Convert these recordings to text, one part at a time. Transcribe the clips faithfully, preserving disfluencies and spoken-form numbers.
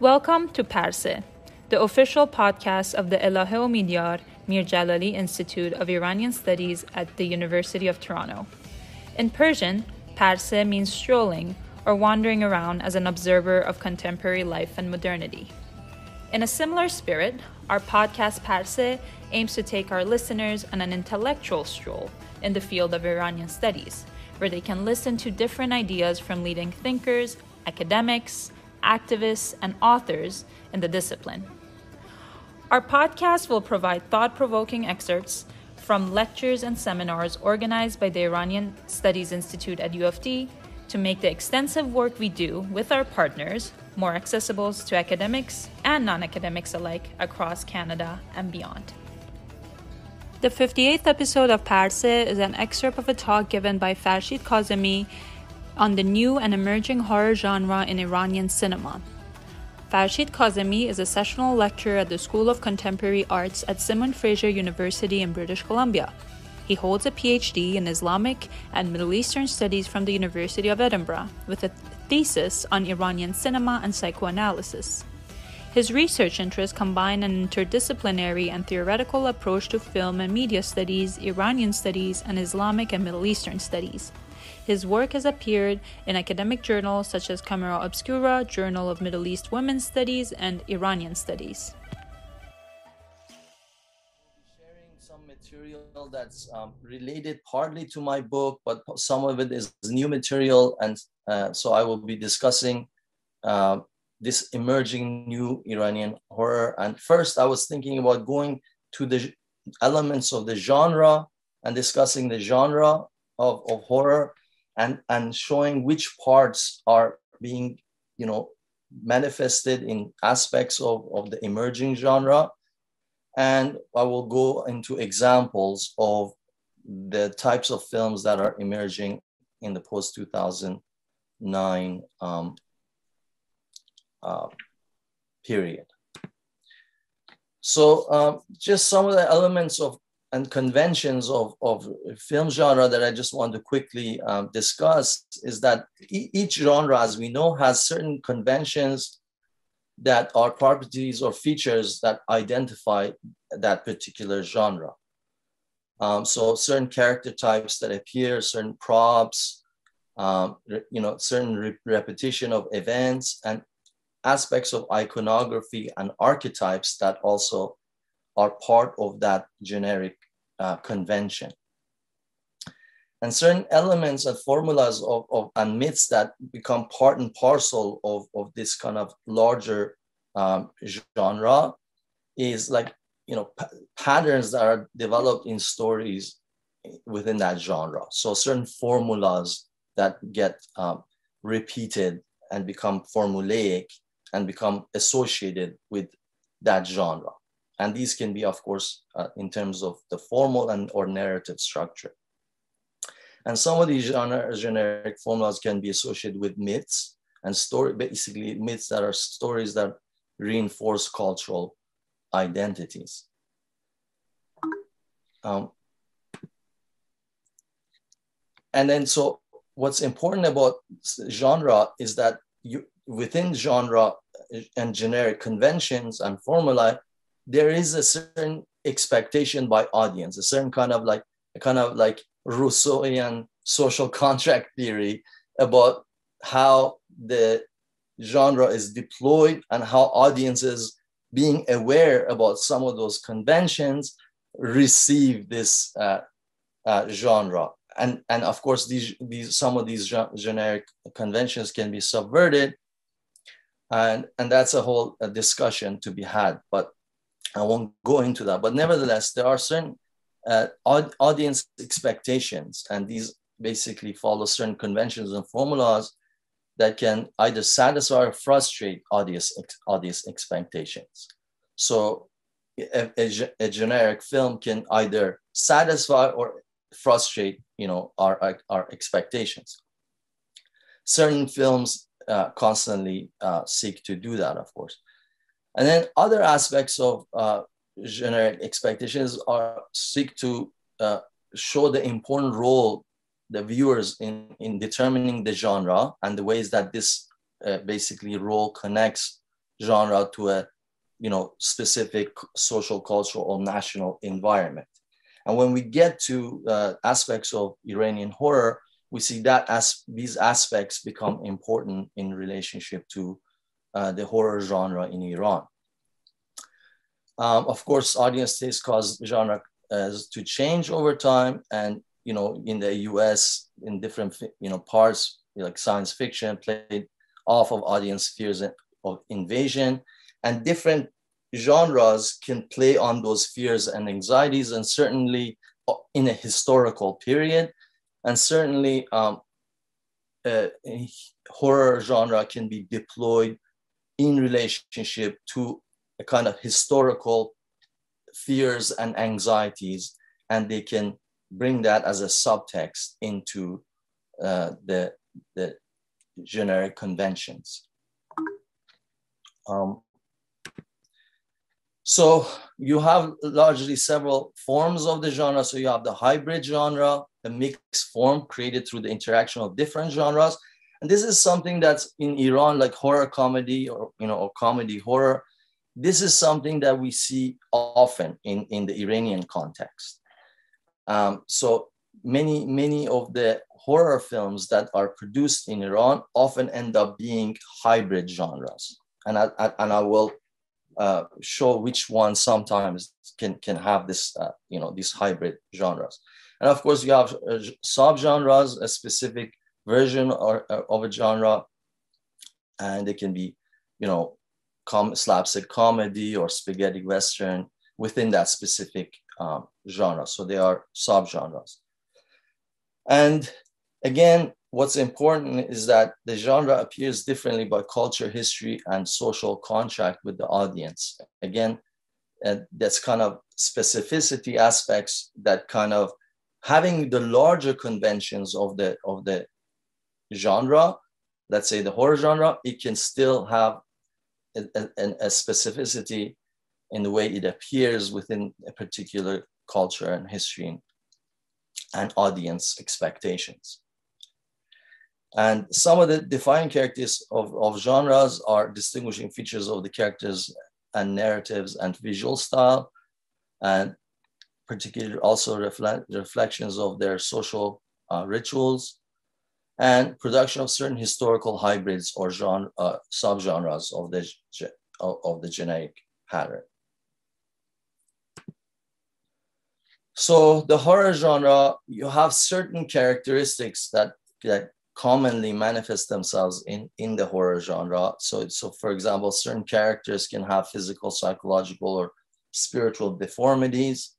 Welcome to Parseh, the official podcast of the Elahe Omidyar Mirjalali Institute of Iranian Studies at the University of Toronto. In Persian, Parseh means strolling or wandering around as an observer of contemporary life and modernity. In a similar spirit, our podcast Parseh aims to take our listeners on an intellectual stroll in the field of Iranian studies, where they can listen to different ideas from leading thinkers, academics, activists, and authors in the discipline. Our podcast will provide thought-provoking excerpts from lectures and seminars organized by the Iranian Studies Institute at U of T to make the extensive work we do with our partners more accessible to academics and non-academics alike across Canada and beyond. The fifty-eighth episode of Parseh is an excerpt of a talk given by Farshid Kazemi on the new and emerging horror genre in Iranian cinema. Farshid Kazemi is a sessional lecturer at the School of Contemporary Arts at Simon Fraser University in British Columbia. He holds a P H D in Islamic and Middle Eastern Studies from the University of Edinburgh, with a thesis on Iranian cinema and psychoanalysis. His research interests combine an interdisciplinary and theoretical approach to film and media studies, Iranian studies, and Islamic and Middle Eastern studies. His work has appeared in academic journals such as Camera Obscura, Journal of Middle East Women's Studies, and Iranian Studies. Sharing some material that's um, related partly to my book, but some of it is new material, and uh, so I will be discussing uh, this emerging new Iranian horror. And first I was thinking about going to the elements of the genre and discussing the genre of, of horror and, and showing which parts are being, you know, manifested in aspects of, of the emerging genre. And I will go into examples of the types of films that are emerging in the post two thousand nine um, Uh, period. So um, just some of the elements of and conventions of, of film genre that I just want to quickly um, discuss is that e- each genre, as we know, has certain conventions that are properties or features that identify that particular genre. Um, so certain character types that appear, certain props, um, re- you know, certain re- repetition of events, and aspects of iconography and archetypes that also are part of that generic uh, convention. And certain elements and formulas of, of and myths that become part and parcel of, of this kind of larger um, genre is like, you know, p- patterns that are developed in stories within that genre. So certain formulas that get um, repeated and become formulaic and become associated with that genre. And these can be, of course, uh, in terms of the formal and or narrative structure. And some of these genre, generic formulas can be associated with myths and story, basically myths that are stories that reinforce cultural identities. Um, and then so what's important about genre is that you, within genre and generic conventions and formulae, there is a certain expectation by audience, a certain kind of like a kind of like Rousseauian social contract theory about how the genre is deployed and how audiences, being aware about some of those conventions, receive this uh, uh, genre. And, and of course, these, these some of these generic conventions can be subverted. And, and that's a whole a discussion to be had, but I won't go into that. But nevertheless, there are certain uh, audience expectations, and these basically follow certain conventions and formulas that can either satisfy or frustrate audience, audience expectations. So a, a, a generic film can either satisfy or frustrate, you know, our, our, our expectations. Certain films Uh, constantly uh, seek to do that, of course. And then other aspects of uh, generic expectations are seek to uh, show the important role the viewers in, in determining the genre and the ways that this uh, basically role connects genre to a, you know, specific social, cultural, or national environment. And when we get to uh, aspects of Iranian horror, we see that as these aspects become important in relationship to uh, the horror genre in Iran. Um, of course, audiences cause genre uh, to change over time, and you know, in the U S, in different you know parts, like science fiction played off of audience fears of invasion, and different genres can play on those fears and anxieties, and certainly in a historical period, and certainly um, uh, horror genre can be deployed in relationship to a kind of historical fears and anxieties, and they can bring that as a subtext into uh, the, the generic conventions. Um, So you have largely several forms of the genre. So you have the hybrid genre, a mixed form created through the interaction of different genres. And this is something that's in Iran, like horror comedy or, you know, or comedy horror. This is something that we see often in, in the Iranian context. Um, so many, many of the horror films that are produced in Iran often end up being hybrid genres. And I, I, and I will Uh, show which ones sometimes can, can have this, uh, you know, these hybrid genres. And of course you have uh, subgenres, a specific version or, uh, of a genre, and they can be, you know, com slapstick comedy or spaghetti Western within that specific um, genre. So they are subgenres. And again, what's important is that the genre appears differently by culture, history, and social contract with the audience. Again, uh, that's kind of specificity aspects that kind of having the larger conventions of the, of the genre, let's say the horror genre, it can still have a, a, a specificity in the way it appears within a particular culture and history and audience expectations. And some of the defining characteristics of, of genres are distinguishing features of the characters and narratives and visual style, and particularly also reflect, reflections of their social uh, rituals, and production of certain historical hybrids or genre, uh, subgenres of the, of the generic pattern. So the horror genre, you have certain characteristics that, that commonly manifest themselves in, in the horror genre. So, so for example, certain characters can have physical, psychological, or spiritual deformities.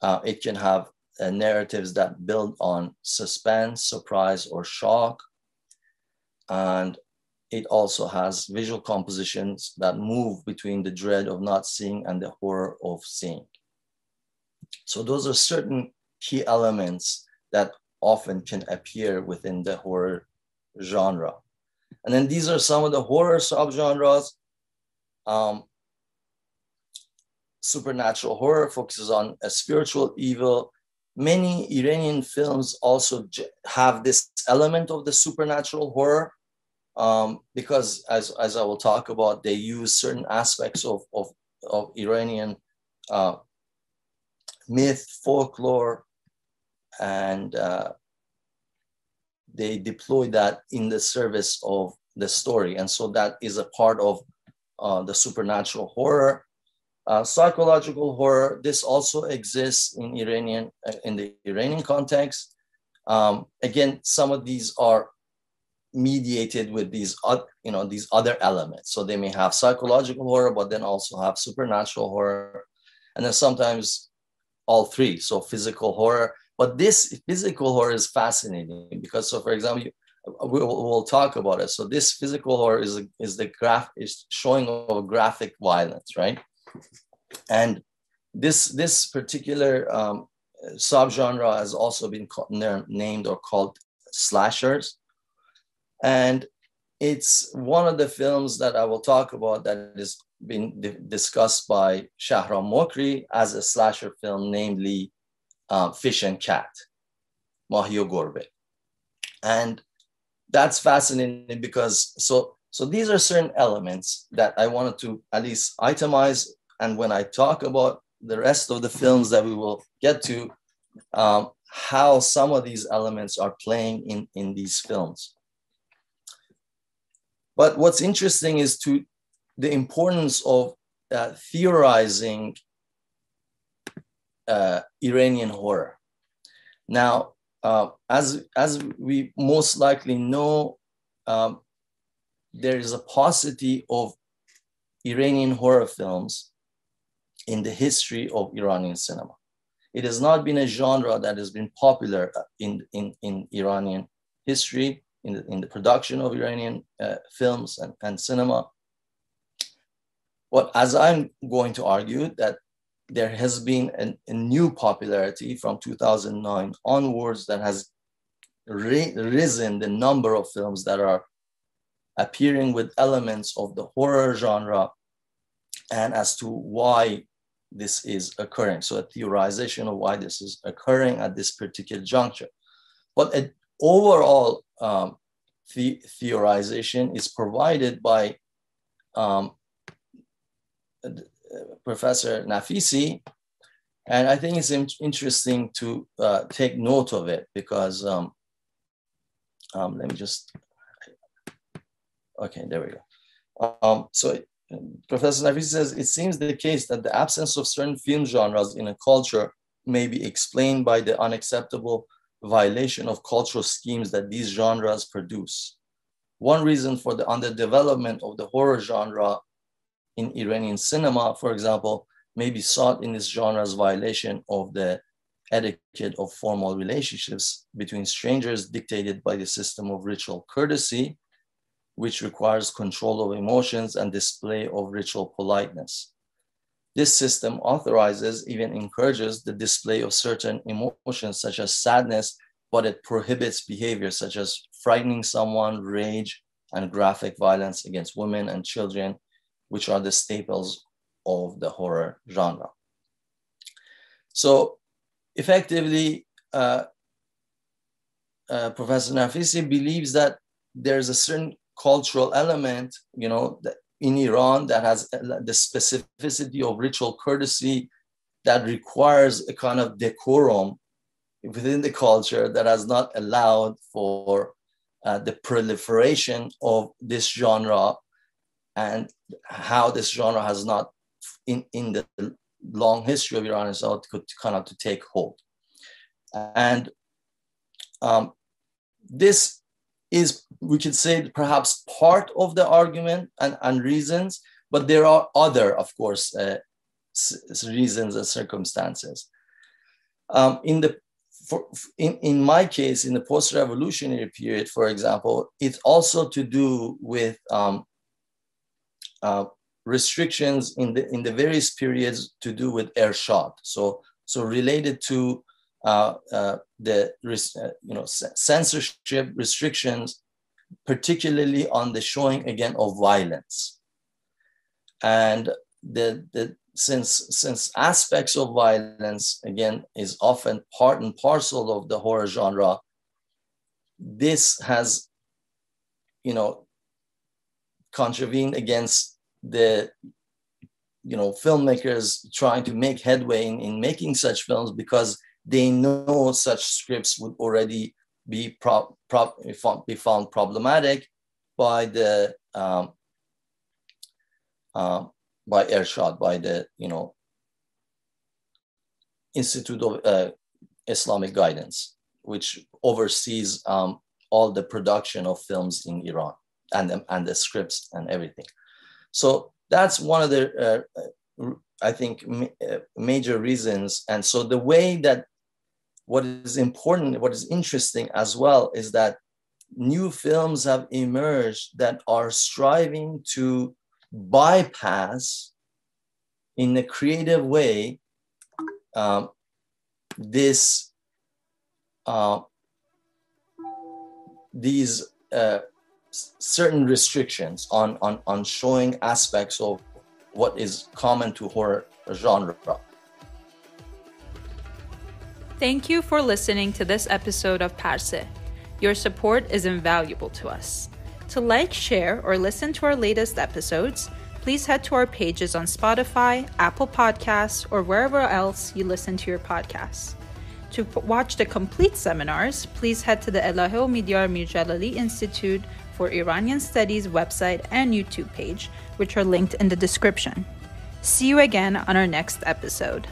Uh, it can have uh, narratives that build on suspense, surprise, or shock. And it also has visual compositions that move between the dread of not seeing and the horror of seeing. So those are certain key elements that often can appear within the horror genre. And then these are some of the horror subgenres. Um, supernatural horror focuses on a spiritual evil. Many Iranian films also have this element of the supernatural horror um, because as, as I will talk about, they use certain aspects of, of, of Iranian uh, myth, folklore, and uh, they deploy that in the service of the story. And so that is a part of uh, the supernatural horror. Uh, psychological horror, this also exists in Iranian, in the Iranian context. Um, again, some of these are mediated with these, you know, these other elements. So they may have psychological horror, but then also have supernatural horror. And then sometimes all three, so physical horror. But this physical horror is fascinating because, so for example, we will we'll talk about it. So this physical horror is a, is the graph is showing of graphic violence, right? And this this particular um, subgenre has also been called, named or called slashers, and it's one of the films that I will talk about that has been discussed by Shahram Mokri as a slasher film, namely. Uh, Fish and Cat, Mahio Gorbe. And that's fascinating because so So these are certain elements that I wanted to at least itemize. And when I talk about the rest of the films that we will get to, um, how some of these elements are playing in, in these films. But what's interesting is to the importance of uh, theorizing uh, Iranian horror. Now, uh, as, as we most likely know, um, there is a paucity of Iranian horror films in the history of Iranian cinema. It has not been a genre that has been popular in, in, in Iranian history, in the, in the production of Iranian uh, films and, and cinema. But as I'm going to argue, that there has been an, a new popularity from two thousand nine onwards that has risen the number of films that are appearing with elements of the horror genre, and as to why this is occurring. So a theorization of why this is occurring at this particular juncture. But an overall um, the theorization is provided by um, Professor Nafisi. And I think it's in interesting to uh, take note of it because, um, um, let me just, okay, there we go. Um, so Professor Nafisi says, it seems the case that the absence of certain film genres in a culture may be explained by the unacceptable violation of cultural schemes that these genres produce. One reason for the underdevelopment of the horror genre in Iranian cinema, for example, may be sought in this genre's violation of the etiquette of formal relationships between strangers dictated by the system of ritual courtesy, which requires control of emotions and display of ritual politeness. This system authorizes, even encourages, the display of certain emotions such as sadness, but it prohibits behavior such as frightening someone, rage, and graphic violence against women and children, which are the staples of the horror genre. So effectively, uh, uh, Professor Nafisi believes that there's a certain cultural element, you know, in Iran that has the specificity of ritual courtesy that requires a kind of decorum within the culture that has not allowed for uh, the proliferation of this genre, and how this genre has not, in, in the long history of Iran itself, could kind of to take hold. And um, this is, we could say, perhaps part of the argument and, and reasons, but there are other, of course, uh, reasons and circumstances. Um, in, the, for, in, in my case, in the post-revolutionary period, for example, it's also to do with um, uh, restrictions in the, in the various periods to do with Ershad. So, so related to Uh, uh, the uh, you know, censorship restrictions, particularly on the showing again of violence, and the the since since aspects of violence again is often part and parcel of the horror genre. This has, you know, contravened against the, you know, filmmakers trying to make headway in, in making such films, because they know such scripts would already be, prop, prop, be found problematic by the um, uh, by Ershad, by the, you know, Institute of uh, Islamic Guidance, which oversees um, all the production of films in Iran and the, and the scripts and everything. So that's one of the uh, I think uh, major reasons. And so the way that, what is important, what is interesting as well, is that new films have emerged that are striving to bypass in a creative way um, this, uh, these uh, certain restrictions on, on, on showing aspects of what is common to horror genre. Thank you for listening to this episode of Parseh. Your support is invaluable to us. To like, share, or listen to our latest episodes, please head to our pages on Spotify, Apple Podcasts, or wherever else you listen to your podcasts. To watch the complete seminars, please head to the Elahe Omidyar Mirjalali Institute for Iranian Studies website and YouTube page, which are linked in the description. See you again on our next episode.